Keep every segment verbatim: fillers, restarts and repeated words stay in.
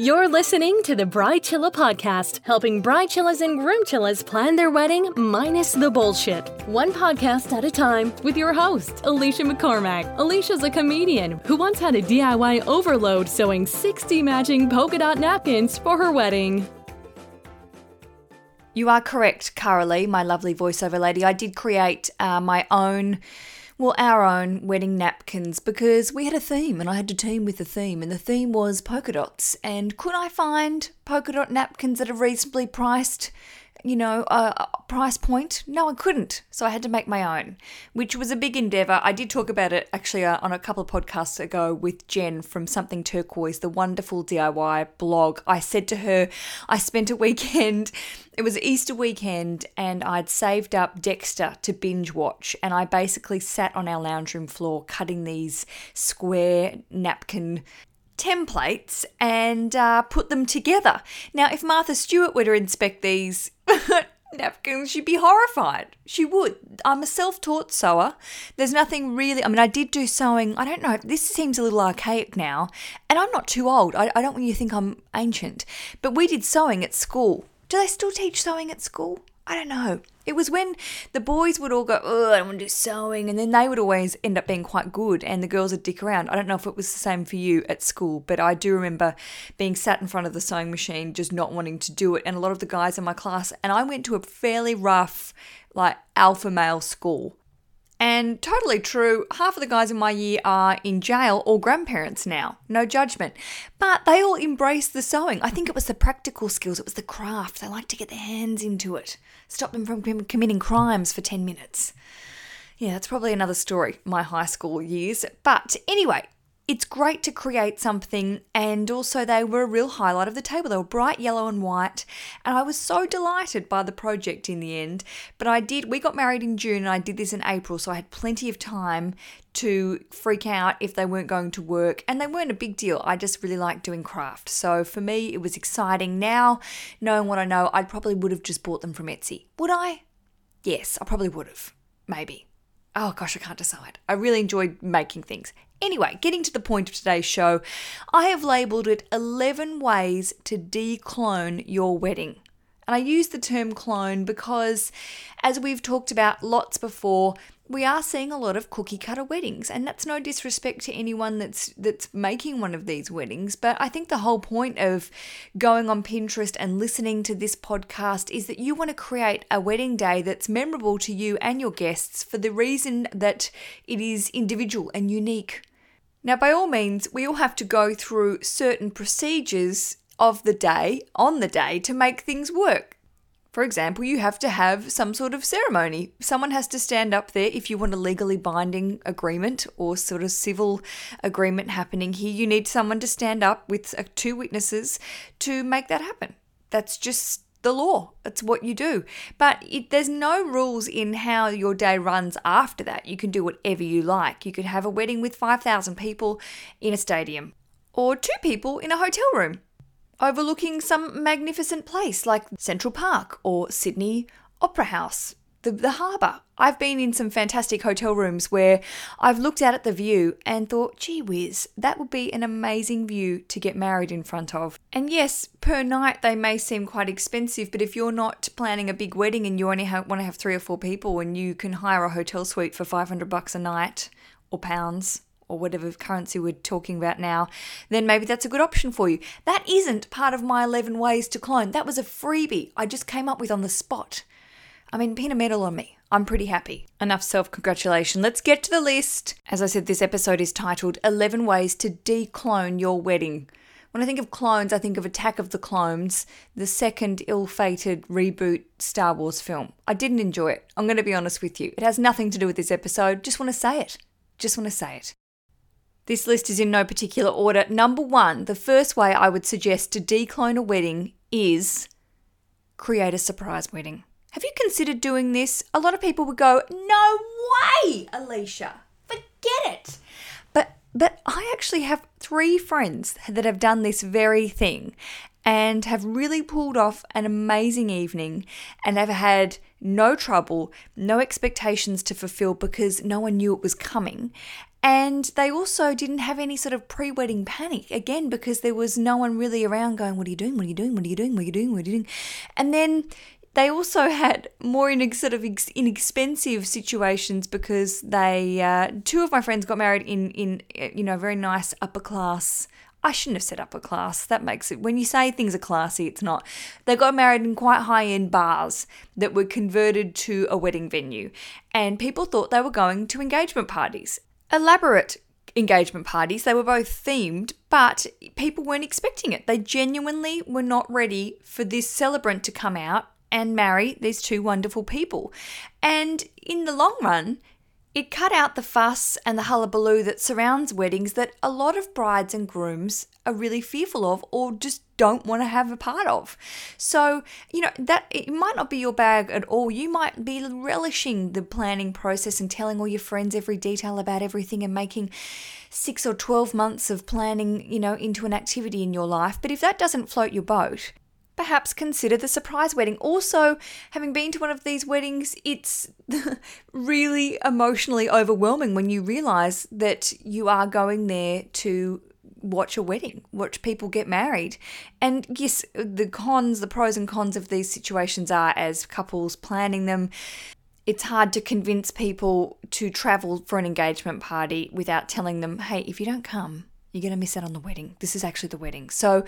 You're listening to the Bridechilla Podcast, helping bridechillas and groomchillas plan their wedding minus the bullshit. One podcast at a time with your host, Alicia McCormack. Alicia's a comedian who once had a D I Y overload sewing sixty matching polka dot napkins for her wedding. You are correct, Carolee, my lovely voiceover lady. I did create uh, my own... Well, our own wedding napkins, because we had a theme and I had to team with the theme, and the theme was polka dots. And could I find polka dot napkins at a reasonably priced, you know, uh, price point? No, I couldn't. So I had to make my own, which was a big endeavour. I did talk about it actually uh, on a couple of podcasts ago with Jen from Something Turquoise, the wonderful D I Y blog. I said to her, I spent a weekend... It was Easter weekend and I'd saved up Dexter to binge watch, and I basically sat on our lounge room floor cutting these square napkin templates and uh, put them together. Now, if Martha Stewart were to inspect these napkins, she'd be horrified. She would. I'm a self-taught sewer. There's nothing really... I mean, I did do sewing. I don't know. This seems a little archaic now, and I'm not too old. I, I don't want you to think I'm ancient. But we did sewing at school. Do they still teach sewing at school? I don't know. It was when the boys would all go, oh, I don't want to do sewing. And then they would always end up being quite good and the girls would dick around. I don't know if it was the same for you at school, but I do remember being sat in front of the sewing machine, just not wanting to do it. And a lot of the guys in my class, and I went to a fairly rough, like, alpha male school. And totally true, half of the guys in my year are in jail or grandparents now. No judgment. But they all embraced the sewing. I think it was the practical skills. It was the craft. They like to get their hands into it. Stop them from committing crimes for ten minutes. Yeah, that's probably another story, my high school years. But anyway... It's great to create something, and also they were a real highlight of the table. They were bright yellow and white, and I was so delighted by the project in the end. But I did, we got married in June and I did this in April, so I had plenty of time to freak out if they weren't going to work, and they weren't a big deal. I just really like doing craft. So for me, it was exciting. Now, knowing what I know, I probably would have just bought them from Etsy. Would I? Yes, I probably would have. Maybe. Oh gosh, I can't decide. I really enjoyed making things. Anyway, getting to the point of today's show, I have labelled it eleven ways to declone your wedding. And I use the term clone because, as we've talked about lots before, we are seeing a lot of cookie-cutter weddings. And that's no disrespect to anyone that's that's making one of these weddings. But I think the whole point of going on Pinterest and listening to this podcast is that you want to create a wedding day that's memorable to you and your guests for the reason that it is individual and unique. Now, by all means, we all have to go through certain procedures of the day, on the day, to make things work. For example, you have to have some sort of ceremony. Someone has to stand up there. If you want a legally binding agreement or sort of civil agreement happening here, you need someone to stand up with two witnesses to make that happen. That's just the law. It's what you do. But it, there's no rules in how your day runs after that. You can do whatever you like. You could have a wedding with five thousand people in a stadium or two people in a hotel room, overlooking some magnificent place like Central Park or Sydney Opera House, the, the harbour. I've been in some fantastic hotel rooms where I've looked out at the view and thought, gee whiz, that would be an amazing view to get married in front of. And yes, per night they may seem quite expensive, but if you're not planning a big wedding and you only have, want to have three or four people, and you can hire a hotel suite for five hundred bucks a night, or pounds, or whatever currency we're talking about now, then maybe that's a good option for you. That isn't part of my eleven ways to clone. That was a freebie I just came up with on the spot. I mean, pin a medal on me. I'm pretty happy. Enough self-congratulation. Let's get to the list. As I said, this episode is titled eleven Ways to Declone Your Wedding. When I think of clones, I think of Attack of the Clones, the second ill-fated reboot Star Wars film. I didn't enjoy it. I'm going to be honest with you. It has nothing to do with this episode. Just want to say it. Just want to say it. This list is in no particular order. Number one, the first way I would suggest to declone a wedding is create a surprise wedding. Have you considered doing this? A lot of people would go, no way, Alicia, forget it. But but I actually have three friends that have done this very thing and have really pulled off an amazing evening and have had no trouble, no expectations to fulfill because no one knew it was coming. And they also didn't have any sort of pre-wedding panic, again, because there was no one really around going, what are you doing, what are you doing, what are you doing, what are you doing, what are you doing? And then they also had more in sort of inexpensive situations because they, uh, two of my friends got married in, in you know, very nice upper class. I shouldn't have said upper class. That makes it, when you say things are classy, it's not. They got married in quite high-end bars that were converted to a wedding venue, and people thought they were going to engagement parties. Elaborate engagement parties. They were both themed, but people weren't expecting it. They genuinely were not ready for this celebrant to come out and marry these two wonderful people. And in the long run, it cut out the fuss and the hullabaloo that surrounds weddings that a lot of brides and grooms are really fearful of or just don't want to have a part of. So, you know, that it might not be your bag at all. You might be relishing the planning process and telling all your friends every detail about everything and making six or twelve months of planning, you know, into an activity in your life. But if that doesn't float your boat, perhaps consider the surprise wedding. Also, having been to one of these weddings, it's really emotionally overwhelming when you realize that you are going there to watch a wedding, watch people get married. And yes, the cons, the pros and cons of these situations are as couples planning them, it's hard to convince people to travel for an engagement party without telling them, hey, if you don't come, you're going to miss out on the wedding. This is actually the wedding. So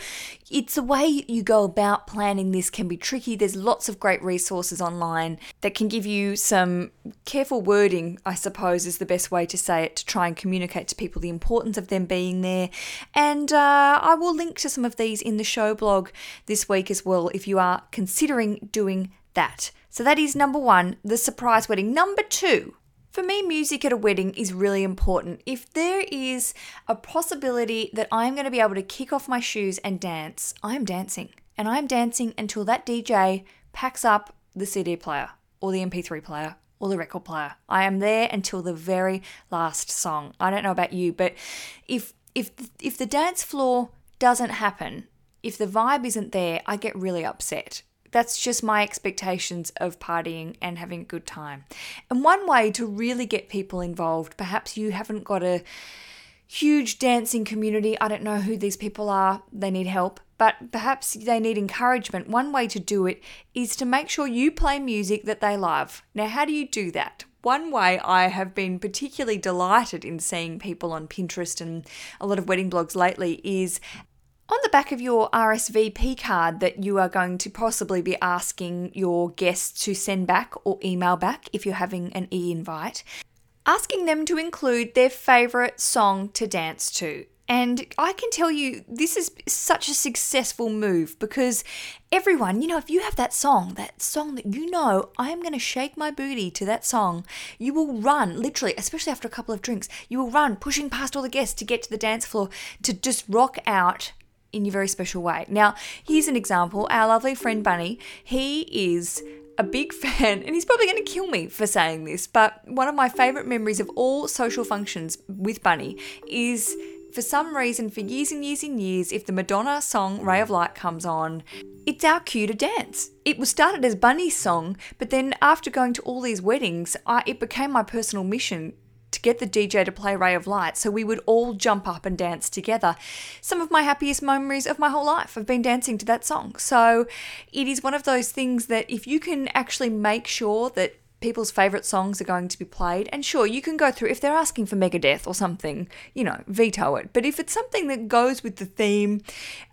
it's the way you go about planning this can be tricky. There's lots of great resources online that can give you some careful wording, I suppose is the best way to say it, to try and communicate to people the importance of them being there. And uh, I will link to some of these in the show blog this week as well if you are considering doing that. So that is number one, the surprise wedding. Number two, for me, music at a wedding is really important. If there is a possibility that I'm going to be able to kick off my shoes and dance, I'm dancing. And I'm dancing until that D J packs up the C D player or the M P three player or the record player. I am there until the very last song. I don't know about you, but if if if the dance floor doesn't happen, if the vibe isn't there, I get really upset. That's just my expectations of partying and having a good time. And one way to really get people involved, perhaps you haven't got a huge dancing community. I don't know who these people are. They need help, but perhaps they need encouragement. One way to do it is to make sure you play music that they love. Now, how do you do that? One way I have been particularly delighted in seeing people on Pinterest and a lot of wedding blogs lately is on the back of your R S V P card that you are going to possibly be asking your guests to send back or email back if you're having an e-invite, asking them to include their favourite song to dance to. And I can tell you this is such a successful move because everyone, you know, if you have that song, that song that you know, I am going to shake my booty to that song, you will run, literally, especially after a couple of drinks, you will run pushing past all the guests to get to the dance floor to just rock out in your very special way. Now, here's an example. Our lovely friend Bunny, he is a big fan, and he's probably going to kill me for saying this, but one of my favourite memories of all social functions with Bunny is, for some reason, for years and years and years, if the Madonna song Ray of Light comes on, it's our cue to dance. It was started as Bunny's song, but then after going to all these weddings, I, it became my personal mission to get the D J to play Ray of Light so we would all jump up and dance together. Some of my happiest memories of my whole life have been dancing to that song. So it is one of those things that if you can actually make sure that people's favourite songs are going to be played, and sure, you can go through, if they're asking for Megadeth or something, you know, veto it. But if it's something that goes with the theme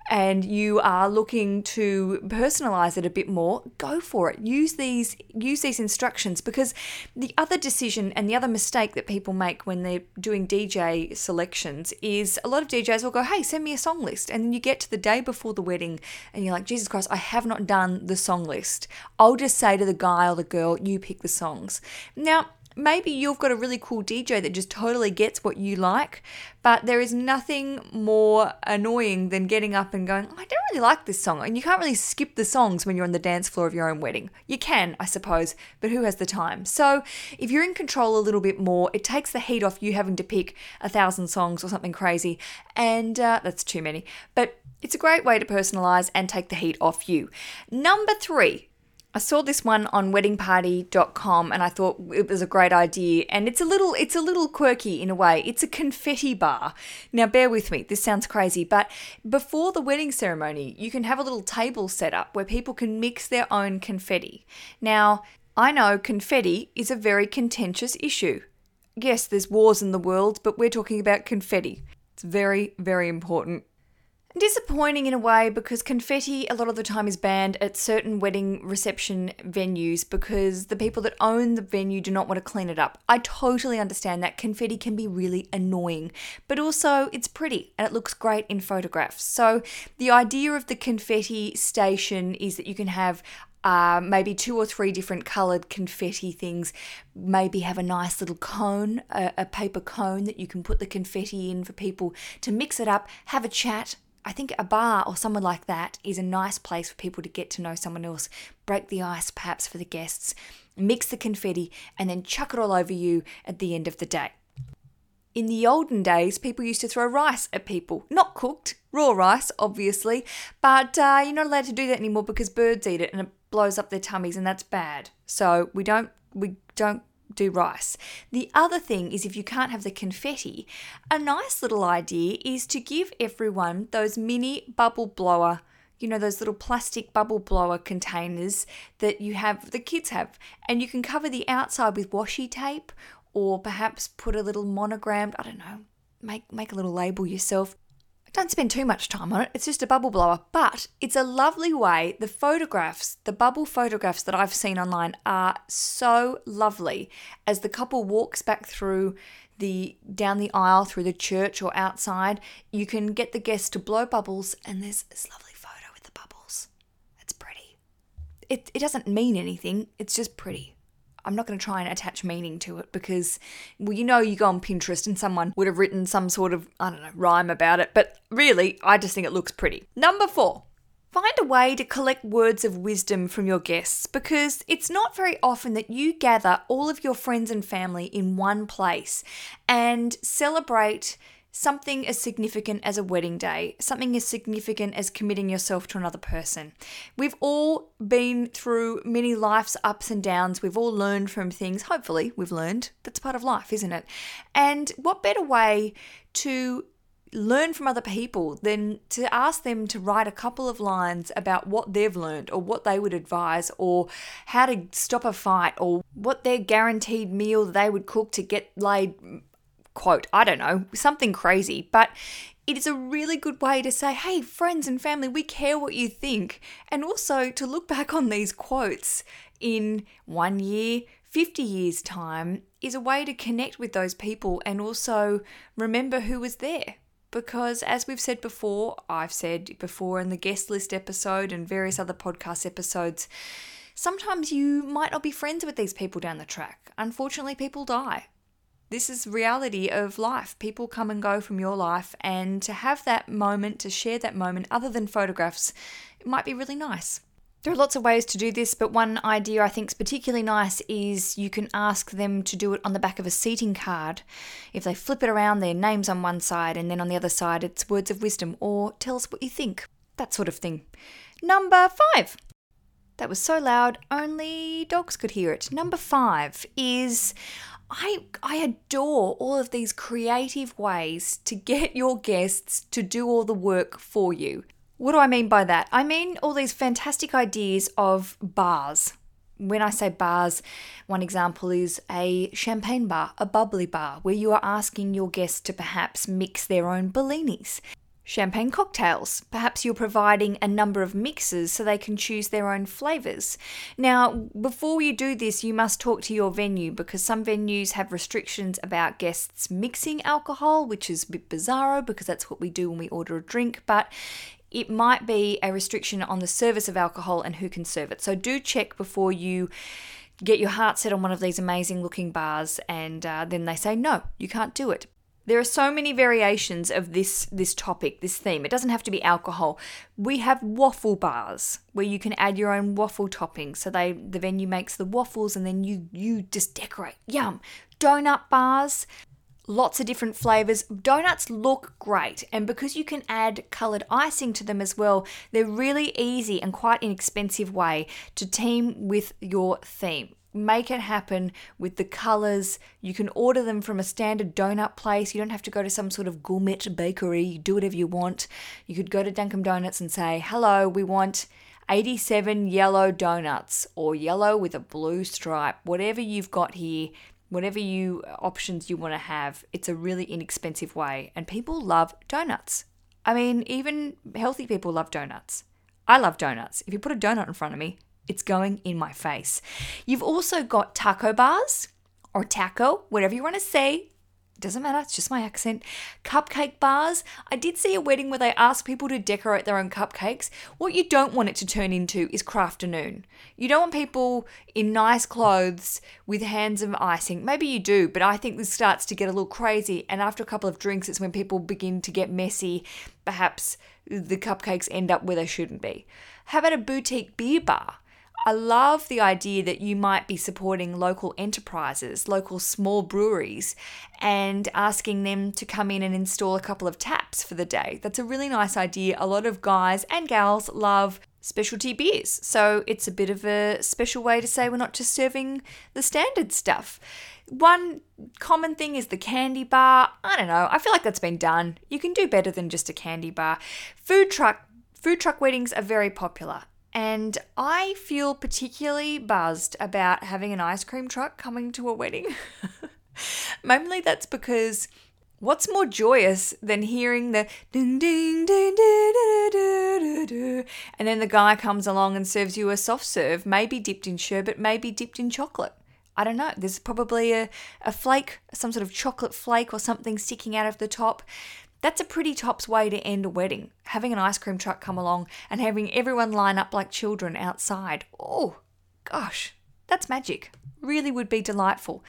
and you are looking to personalise it a bit more, go for it. Use these, use these instructions, because the other decision and the other mistake that people make when they're doing D J selections is a lot of D Js will go, hey, send me a song list. And then you get to the day before the wedding and you're like, Jesus Christ, I have not done the song list. I'll just say to the guy or the girl, you pick the songs. Now, maybe you've got a really cool D J that just totally gets what you like, but there is nothing more annoying than getting up and going, I don't really like this song. And you can't really skip the songs when you're on the dance floor of your own wedding. You can, I suppose, but who has the time? So if you're in control a little bit more, it takes the heat off you having to pick a thousand songs or something crazy. And uh, that's too many, but it's a great way to personalize and take the heat off you. Number three, I saw this one on wedding party dot com and I thought it was a great idea, and it's a little it's a little quirky in a way. It's a confetti bar. Now bear with me, this sounds crazy, but before the wedding ceremony, you can have a little table set up where people can mix their own confetti. Now, I know confetti is a very contentious issue. Yes, there's wars in the world, but we're talking about confetti. It's very, very important. Disappointing in a way, because confetti a lot of the time is banned at certain wedding reception venues because the people that own the venue do not want to clean it up. I totally understand that. Confetti can be really annoying, but also it's pretty and it looks great in photographs. So the idea of the confetti station is that you can have Uh, maybe two or three different coloured confetti things, maybe have a nice little cone, a, a paper cone that you can put the confetti in for people to mix it up, have a chat. I think a bar or someone like that is a nice place for people to get to know someone else, break the ice perhaps for the guests, mix the confetti and then chuck it all over you at the end of the day. In the olden days, people used to throw rice at people. Not cooked, raw rice, obviously, but uh, you're not allowed to do that anymore because birds eat it and it blows up their tummies and that's bad. So we don't we don't do rice. The other thing is, if you can't have the confetti, a nice little idea is to give everyone those mini bubble blower, you know, those little plastic bubble blower containers that you have, the kids have, and you can cover the outside with washi tape. Or perhaps put a little monogrammed, I don't know, make make a little label yourself. Don't spend too much time on it. It's just a bubble blower, but it's a lovely way. The photographs, the bubble photographs that I've seen online are so lovely as the couple walks back through the down the aisle through the church or outside. You can get the guests to blow bubbles and there's this lovely photo with the bubbles. It's pretty. It it doesn't mean anything. It's just pretty. I'm not going to try and attach meaning to it because, well, you know, you go on Pinterest and someone would have written some sort of, I don't know, rhyme about it. But really, I just think it looks pretty. Number four, find a way to collect words of wisdom from your guests, because it's not very often that you gather all of your friends and family in one place and celebrate something as significant as a wedding day, something as significant as committing yourself to another person. We've all been through many life's ups and downs. We've all learned from things. Hopefully we've learned. That's part of life, isn't it? And what better way to learn from other people than to ask them to write a couple of lines about what they've learned or what they would advise or how to stop a fight or what their guaranteed meal they would cook to get laid, quote, I don't know, something crazy, but it is a really good way to say, hey, friends and family, we care what you think. And also to look back on these quotes in one year, fifty years time is a way to connect with those people and also remember who was there. Because as we've said before, I've said before in the guest list episode and various other podcast episodes, sometimes you might not be friends with these people down the track. Unfortunately, people die. This is reality of life. People come and go from your life, and to have that moment, to share that moment other than photographs, it might be really nice. There are lots of ways to do this, but one idea I think is particularly nice is you can ask them to do it on the back of a seating card. If they flip it around, their name's on one side and then on the other side it's words of wisdom or tell us what you think, that sort of thing. Number five. That was so loud, only dogs could hear it. Number five is... I I adore all of these creative ways to get your guests to do all the work for you. What do I mean by that? I mean all these fantastic ideas of bars. When I say bars, one example is a champagne bar, a bubbly bar, where you are asking your guests to perhaps mix their own bellinis. Champagne cocktails. Perhaps you're providing a number of mixes so they can choose their own flavours. Now, before you do this, you must talk to your venue because some venues have restrictions about guests mixing alcohol, which is a bit bizarro because that's what we do when we order a drink, but it might be a restriction on the service of alcohol and who can serve it. So do check before you get your heart set on one of these amazing looking bars and uh, then they say, no, you can't do it. There are so many variations of this this topic, this theme. It doesn't have to be alcohol. We have waffle bars where you can add your own waffle toppings. So they the venue makes the waffles and then you you just decorate. Yum. Donut bars. lots of different flavors. Donuts look great, and because you can add colored icing to them as well, they're really easy and quite inexpensive way to team with your theme. Make it happen with the colors. You can order them from a standard donut place. You don't have to go to some sort of gourmet bakery. You do whatever you want. You could go to Dunkin' Donuts and say, hello, we want eighty-seven yellow donuts, or yellow with a blue stripe, whatever you've got here, whatever you options you want to have. It's a really inexpensive way, and people love donuts. I mean, even healthy people love donuts. I love donuts. If you put a donut in front of me, it's going in my face. You've also got taco bars, or taco, whatever you want to say. Doesn't matter, it's just my accent. Cupcake bars. I did see a wedding where they asked people to decorate their own cupcakes. What you don't want it to turn into is crafternoon. You don't want people in nice clothes with hands of icing. Maybe you do, but I think this starts to get a little crazy, and after a couple of drinks, it's when people begin to get messy. Perhaps the cupcakes end up where they shouldn't be. How about a boutique beer bar? I love the idea that you might be supporting local enterprises, local small breweries, and asking them to come in and install a couple of taps for the day. That's a really nice idea. A lot of guys and gals love specialty beers, so it's a bit of a special way to say we're not just serving the standard stuff. One common thing is the candy bar. I don't know. I feel like that's been done. You can do better than just a candy bar. Food truck, food truck weddings are very popular. And I feel particularly buzzed about having an ice cream truck coming to a wedding. Mainly that's because what's more joyous than hearing the ding ding ding ding ding ding, and then the guy comes along and serves you a soft serve, maybe dipped in sherbet, maybe dipped in chocolate. I don't know. There's probably a, a flake, some sort of chocolate flake or something sticking out of the top. That's a pretty tops way to end a wedding, having an ice cream truck come along and having everyone line up like children outside. Oh, gosh, that's magic. Really would be delightful.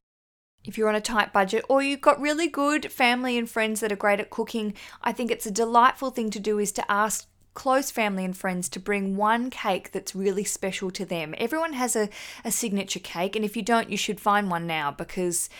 If you're on a tight budget or you've got really good family and friends that are great at cooking, I think it's a delightful thing to do is to ask close family and friends to bring one cake that's really special to them. Everyone has a, a signature cake, and if you don't, you should find one now, because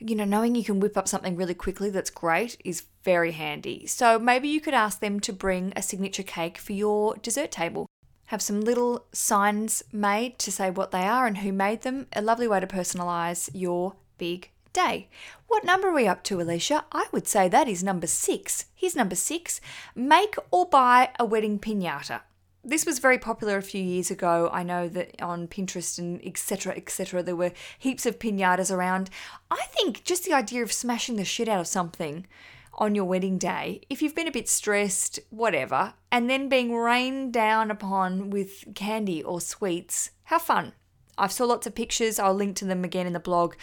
you know, knowing you can whip up something really quickly that's great is very handy. So maybe you could ask them to bring a signature cake for your dessert table. Have some little signs made to say what they are and who made them. A lovely way to personalize your big day. What number are we up to, Alicia? I would say that is number six. Here's number six. Make or buy a wedding piñata. This was very popular a few years ago. I know that on Pinterest and et cetera, et cetera, there were heaps of piñatas around. I think just the idea of smashing the shit out of something on your wedding day, if you've been a bit stressed, whatever, and then being rained down upon with candy or sweets, how fun. I've saw lots of pictures, I'll link to them again in the blog,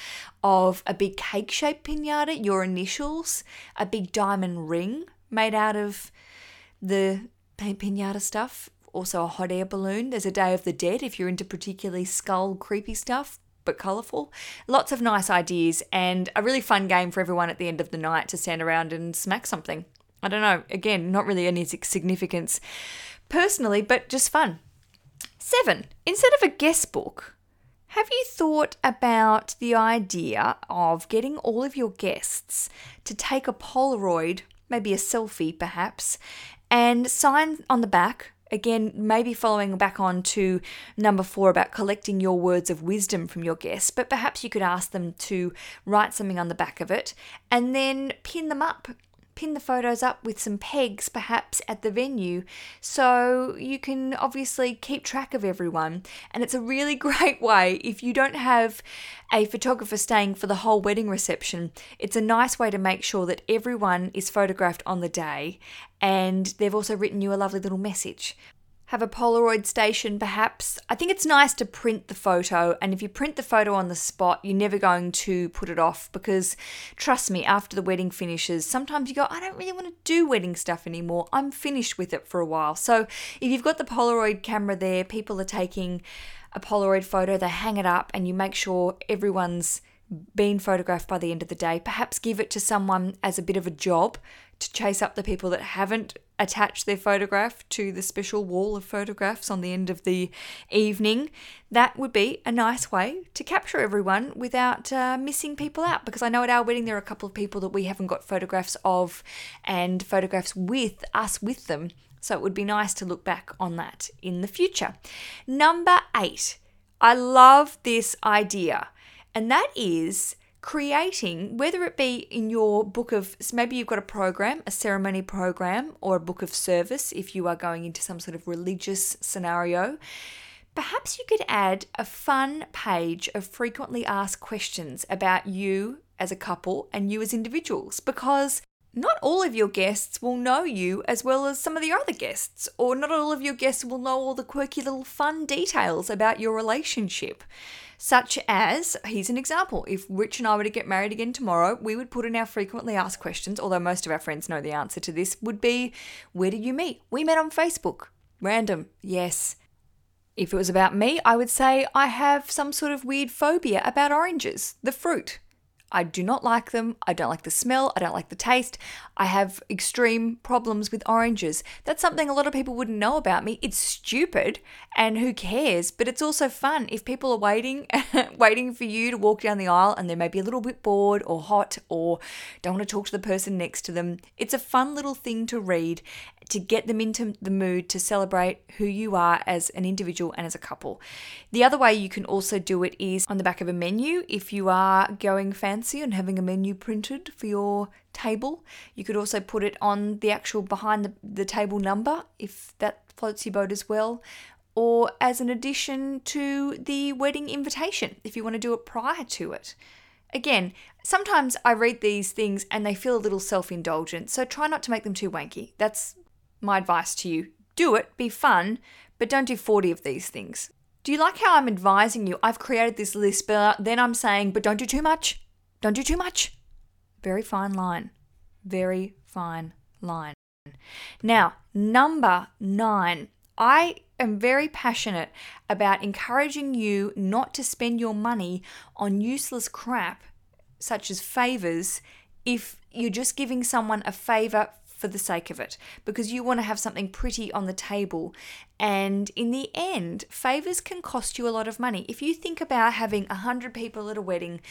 of a big cake-shaped piñata, your initials, a big diamond ring made out of the piñata stuff, also a hot air balloon. There's a Day of the Dead if you're into particularly skull creepy stuff, but colourful. Lots of nice ideas and a really fun game for everyone at the end of the night to stand around and smack something. I don't know, again, not really any significance personally, but just fun. Seven, instead of a guess book, have you thought about the idea of getting all of your guests to take a Polaroid, maybe a selfie perhaps, and sign on the back? Again, maybe following back on to number four about collecting your words of wisdom from your guests, but perhaps you could ask them to write something on the back of it and then pin them up, pin the photos up with some pegs perhaps at the venue, so you can obviously keep track of everyone. And it's a really great way if you don't have a photographer staying for the whole wedding reception. It's a nice way to make sure that everyone is photographed on the day, and they've also written you a lovely little message. Have a Polaroid station perhaps. I think it's nice to print the photo, and if you print the photo on the spot, you're never going to put it off, because trust me, after the wedding finishes, sometimes you go, I don't really want to do wedding stuff anymore. I'm finished with it for a while. So if you've got the Polaroid camera there, people are taking a Polaroid photo, they hang it up, and you make sure everyone's been photographed by the end of the day. Perhaps give it to someone as a bit of a job to chase up the people that haven't attached their photograph to the special wall of photographs on the end of the evening. That would be a nice way to capture everyone without uh, missing people out, because I know at our wedding there are a couple of people that we haven't got photographs of and photographs with us with them. So it would be nice to look back on that in the future. Number eight, I love this idea. And that is creating, whether it be in your book of, maybe you've got a program, a ceremony program, or a book of service, if you are going into some sort of religious scenario, perhaps you could add a fun page of frequently asked questions about you as a couple and you as individuals, because not all of your guests will know you as well as some of the other guests, or not all of your guests will know all the quirky little fun details about your relationship. Such as, here's an example, if Rich and I were to get married again tomorrow, we would put in our frequently asked questions, although most of our friends know the answer to this, would be, where did you meet? We met on Facebook. Random. Yes. If it was about me, I would say, I have some sort of weird phobia about oranges, the fruit. I do not like them. I don't like the smell. I don't like the taste. I have extreme problems with oranges. That's something a lot of people wouldn't know about me. It's stupid and who cares, but it's also fun if people are waiting, waiting for you to walk down the aisle and they may be a little bit bored or hot or don't want to talk to the person next to them. It's a fun little thing to read to get them into the mood to celebrate who you are as an individual and as a couple. The other way you can also do it is on the back of a menu. If you are going fancy and having a menu printed for your table, you could also put it on the actual behind the, the table number, if that floats your boat as well, or as an addition to the wedding invitation, if you want to do it prior to it. Again, sometimes I read these things and they feel a little self-indulgent, so try not to make them too wanky. That's my advice to you. Do it, be fun, but don't do forty of these things. Do you like how I'm advising you? I've created this list, but then I'm saying, but don't do too much. Don't do too much. Very fine line. Very fine line. Now, number nine. I am very passionate about encouraging you not to spend your money on useless crap, such as favors, if you're just giving someone a favor for the sake of it, because you want to have something pretty on the table. And in the end, favors can cost you a lot of money. If you think about having one hundred people at a wedding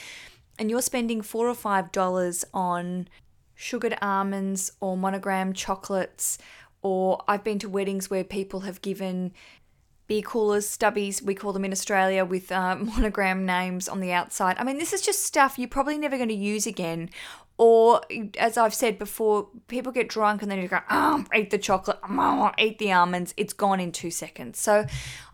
and you're spending four or five dollars on sugared almonds or monogram chocolates, or I've been to weddings where people have given beer coolers, stubbies, we call them in Australia, with uh, monogram names on the outside. I mean, this is just stuff you're probably never going to use again. Or, as I've said before, people get drunk and then you go, oh, eat the chocolate, oh, eat the almonds. It's gone in two seconds. So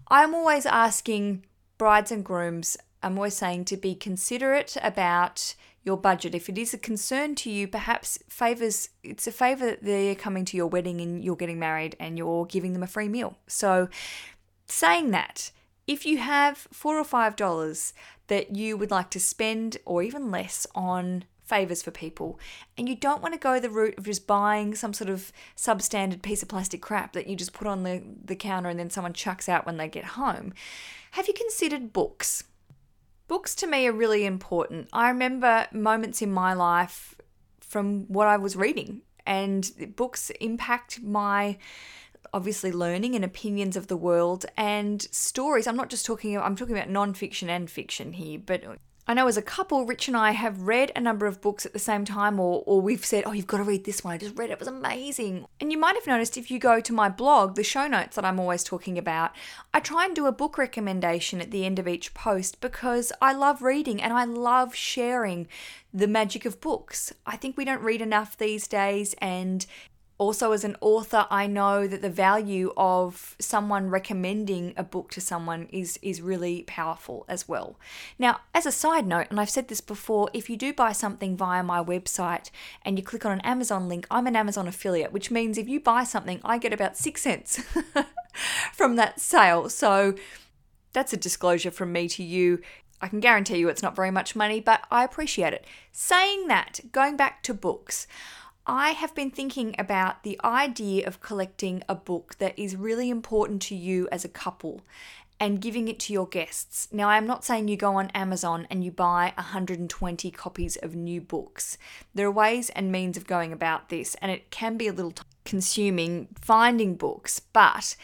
I'm always asking brides and grooms, I'm always saying to be considerate about your budget. If it is a concern to you, perhaps favors, it's a favor that they're coming to your wedding and you're getting married and you're giving them a free meal. So saying that, if you have four or five dollars that you would like to spend, or even less, on favors for people, and you don't want to go the route of just buying some sort of substandard piece of plastic crap that you just put on the, the counter and then someone chucks out when they get home, have you considered books? Books to me are really important. I remember moments in my life from what I was reading, and books impact my obviously learning and opinions of the world and stories. I'm not just talking, I'm talking about non-fiction and fiction here, but I know as a couple, Rich and I have read a number of books at the same time, or or we've said, oh, you've got to read this one. I just read it. It was amazing. And you might have noticed if you go to my blog, the show notes that I'm always talking about, I try and do a book recommendation at the end of each post, because I love reading and I love sharing the magic of books. I think we don't read enough these days, and also, as an author, I know that the value of someone recommending a book to someone is, is really powerful as well. Now, as a side note, and I've said this before, if you do buy something via my website and you click on an Amazon link, I'm an Amazon affiliate, which means if you buy something, I get about six cents from that sale. So that's a disclosure from me to you. I can guarantee you it's not very much money, but I appreciate it. Saying that, going back to books, I have been thinking about the idea of collecting a book that is really important to you as a couple and giving it to your guests. Now, I'm not saying you go on Amazon and you buy one hundred twenty copies of new books. There are ways and means of going about this, and it can be a little time-consuming finding books, but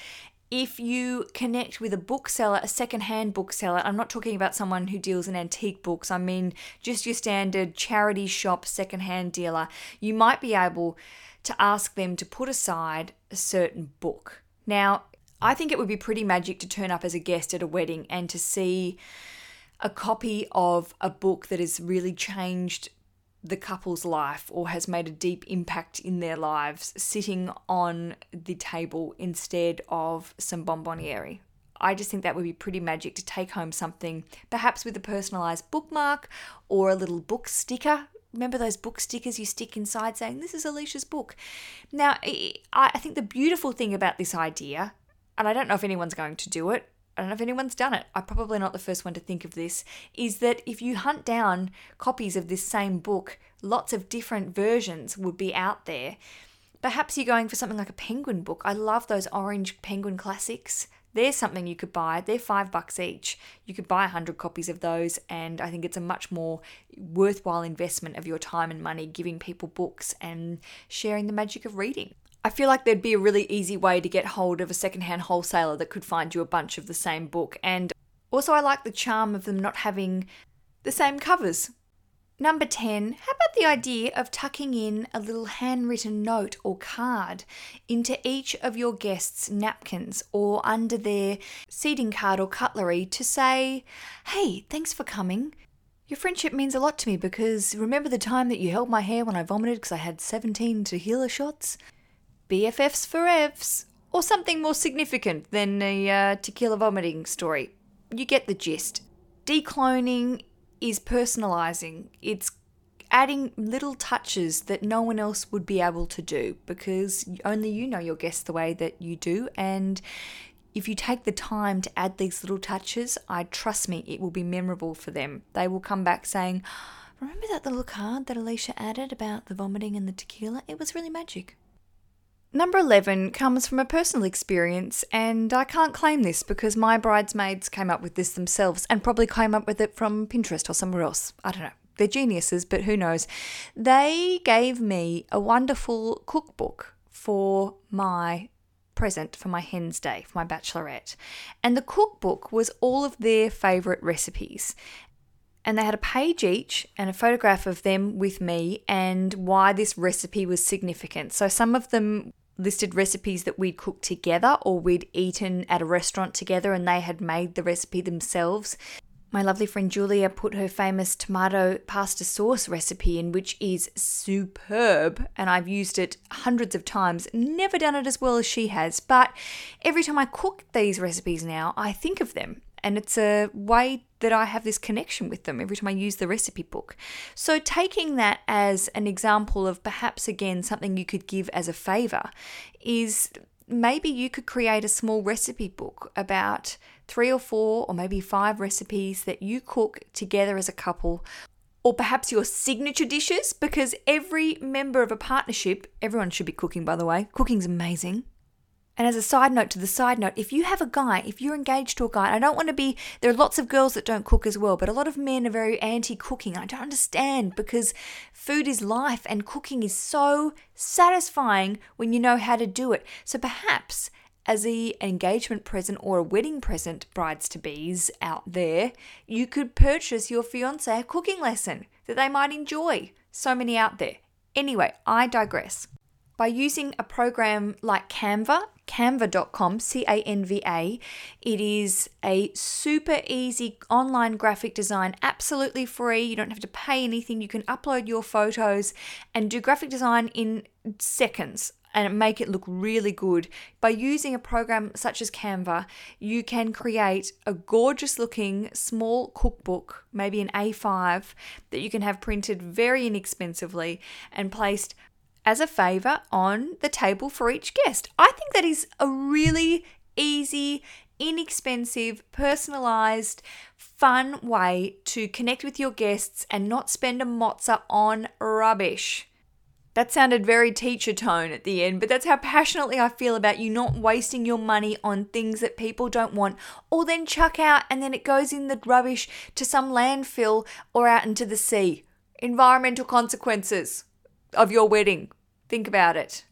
if you connect with a bookseller, a secondhand bookseller, I'm not talking about someone who deals in antique books, I mean just your standard charity shop secondhand dealer, you might be able to ask them to put aside a certain book. Now, I think it would be pretty magic to turn up as a guest at a wedding and to see a copy of a book that has really changed the couple's life or has made a deep impact in their lives sitting on the table instead of some bonboniere. I just think that would be pretty magic to take home something, perhaps with a personalized bookmark or a little book sticker. Remember those book stickers you stick inside saying, this is Alicia's book. Now, I think the beautiful thing about this idea, and I don't know if anyone's going to do it, I don't know if anyone's done it, I'm probably not the first one to think of this, is that if you hunt down copies of this same book, lots of different versions would be out there. Perhaps you're going for something like a Penguin book. I love those orange Penguin classics. They're something you could buy. They're five bucks each. You could buy one hundred copies of those, and I think it's a much more worthwhile investment of your time and money giving people books and sharing the magic of reading. I feel like there'd be a really easy way to get hold of a secondhand wholesaler that could find you a bunch of the same book. And also I like the charm of them not having the same covers. Number ten, how about the idea of tucking in a little handwritten note or card into each of your guests' napkins or under their seating card or cutlery to say, hey, thanks for coming. Your friendship means a lot to me because remember the time that you held my hair when I vomited because I had seventeen tequila shots? B F Fs for Evs, or something more significant than a uh, tequila vomiting story. You get the gist. Decloning is personalising. It's adding little touches that no one else would be able to do because only you know your guests the way that you do. And if you take the time to add these little touches, I trust me, it will be memorable for them. They will come back saying, remember that little card that Alicia added about the vomiting and the tequila? It was really magic. Number eleven comes from a personal experience, and I can't claim this because my bridesmaids came up with this themselves and probably came up with it from Pinterest or somewhere else. I don't know. They're geniuses, but who knows? They gave me a wonderful cookbook for my present for my hen's day, for my bachelorette. And the cookbook was all of their favourite recipes. And they had a page each and a photograph of them with me and why this recipe was significant. So some of them listed recipes that we'd cooked together or we'd eaten at a restaurant together and they had made the recipe themselves. My lovely friend Julia put her famous tomato pasta sauce recipe in, which is superb, and I've used it hundreds of times, never done it as well as she has, but every time I cook these recipes now, I think of them. And it's a way that I have this connection with them every time I use the recipe book. So taking that as an example of perhaps, again, something you could give as a favor is maybe you could create a small recipe book about three or four or maybe five recipes that you cook together as a couple, or perhaps your signature dishes, because every member of a partnership, everyone should be cooking, by the way. Cooking's amazing. And as a side note to the side note, if you have a guy, if you're engaged to a guy, I don't want to be, there are lots of girls that don't cook as well, but a lot of men are very anti-cooking. I don't understand because food is life and cooking is so satisfying when you know how to do it. So perhaps as an engagement present or a wedding present, brides-to-be's out there, you could purchase your fiancé a cooking lesson that they might enjoy. So many out there. Anyway, I digress. By using a program like Canva, canva dot com, C A N V A, it is a super easy online graphic design, absolutely free. You don't have to pay anything. You can upload your photos and do graphic design in seconds and make it look really good. By using a program such as Canva, you can create a gorgeous looking small cookbook, maybe an A five, that you can have printed very inexpensively and placed as a favor on the table for each guest. I think that is a really easy, inexpensive, personalized, fun way to connect with your guests and not spend a mozza on rubbish. That sounded very teacher tone at the end, but that's how passionately I feel about you not wasting your money on things that people don't want or then chuck out, and then it goes in the rubbish to some landfill or out into the sea. Environmental consequences of your wedding. Think about it.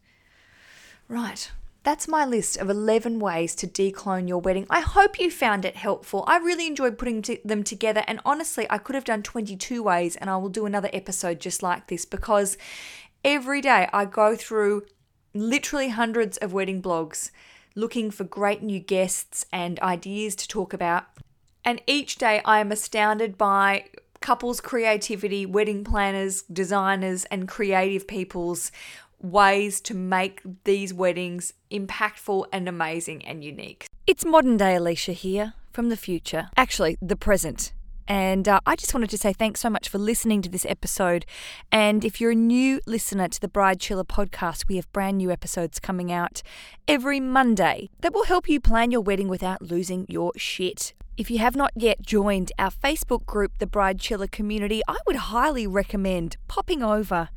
Right. That's my list of eleven ways to declone your wedding. I hope you found it helpful. I really enjoyed putting t- them together, and honestly, I could have done twenty-two ways, and I will do another episode just like this, because every day I go through literally hundreds of wedding blogs looking for great new guests and ideas to talk about, and each day I am astounded by couples' creativity, wedding planners, designers, and creative people's ways to make these weddings impactful and amazing and unique. It's modern day Alicia here from the future, actually the present. And uh, I just wanted to say thanks so much for listening to this episode. And if you're a new listener to the Bridechilla podcast, we have brand new episodes coming out every Monday that will help you plan your wedding without losing your shit. If you have not yet joined our Facebook group, the Bridechilla community, I would highly recommend popping over,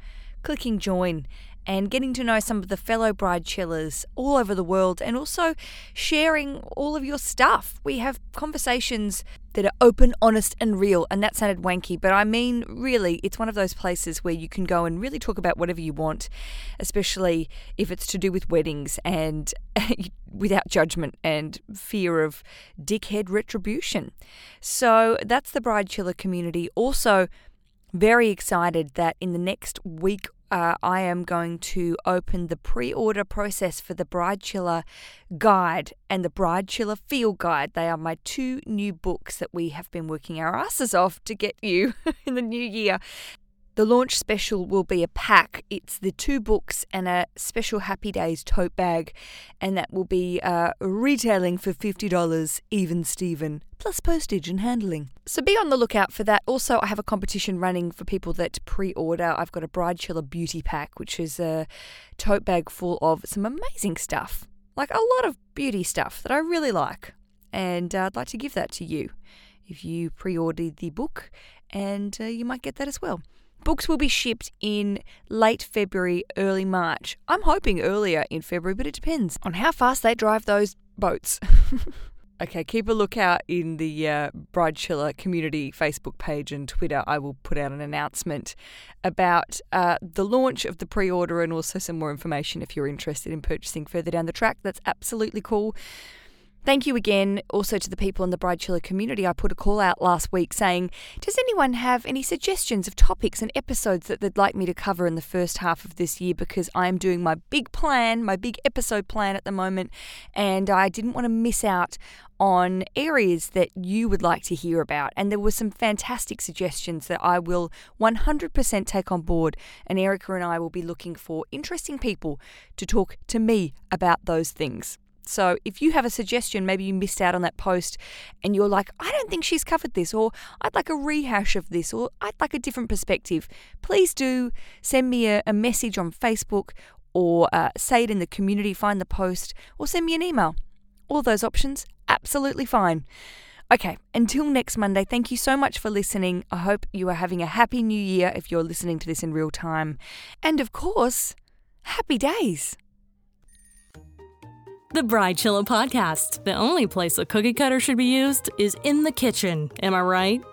clicking join, and getting to know some of the fellow Bridechillas all over the world, and also sharing all of your stuff. We have conversations that are open, honest, and real. And that sounded wanky, but I mean, really, it's one of those places where you can go and really talk about whatever you want, especially if it's to do with weddings, and without judgment and fear of dickhead retribution. So that's the Bridechilla community. Also, very excited that in the next week Uh, I am going to open the pre-order process for the Bridechilla Guide and the Bridechilla Feel Guide. They are my two new books that we have been working our asses off to get you in the new year. The launch special will be a pack. It's the two books and a special Happy Days tote bag, and that will be uh, retailing for fifty dollars, even Steven, plus postage and handling. So be on the lookout for that. Also, I have a competition running for people that pre-order. I've got a Bridechilla Beauty Pack, which is a tote bag full of some amazing stuff, like a lot of beauty stuff that I really like. And uh, I'd like to give that to you if you pre-order the book, and uh, you might get that as well. Books will be shipped in late February, early March. I'm hoping earlier in February, but it depends on how fast they drive those boats. Okay, keep a lookout in the uh, Bridechilla community Facebook page and Twitter. I will put out an announcement about uh, the launch of the pre-order, and also some more information if you're interested in purchasing further down the track. That's absolutely cool. Thank you again also to the people in the Bridechilla community. I put a call out last week saying, does anyone have any suggestions of topics and episodes that they'd like me to cover in the first half of this year? Because I'm doing my big plan, my big episode plan at the moment, and I didn't want to miss out on areas that you would like to hear about. And there were some fantastic suggestions that I will one hundred percent take on board. And Erica and I will be looking for interesting people to talk to me about those things. So if you have a suggestion, maybe you missed out on that post and you're like, I don't think she's covered this, or I'd like a rehash of this, or I'd like a different perspective, please do send me a, a message on Facebook, or uh, say it in the community, find the post, or send me an email. All those options, absolutely fine. Okay, until next Monday, thank you so much for listening. I hope you are having a happy new year if you're listening to this in real time. And of course, happy days. The Bridechilla Podcast, the only place a cookie cutter should be used, is in the kitchen. Am I right?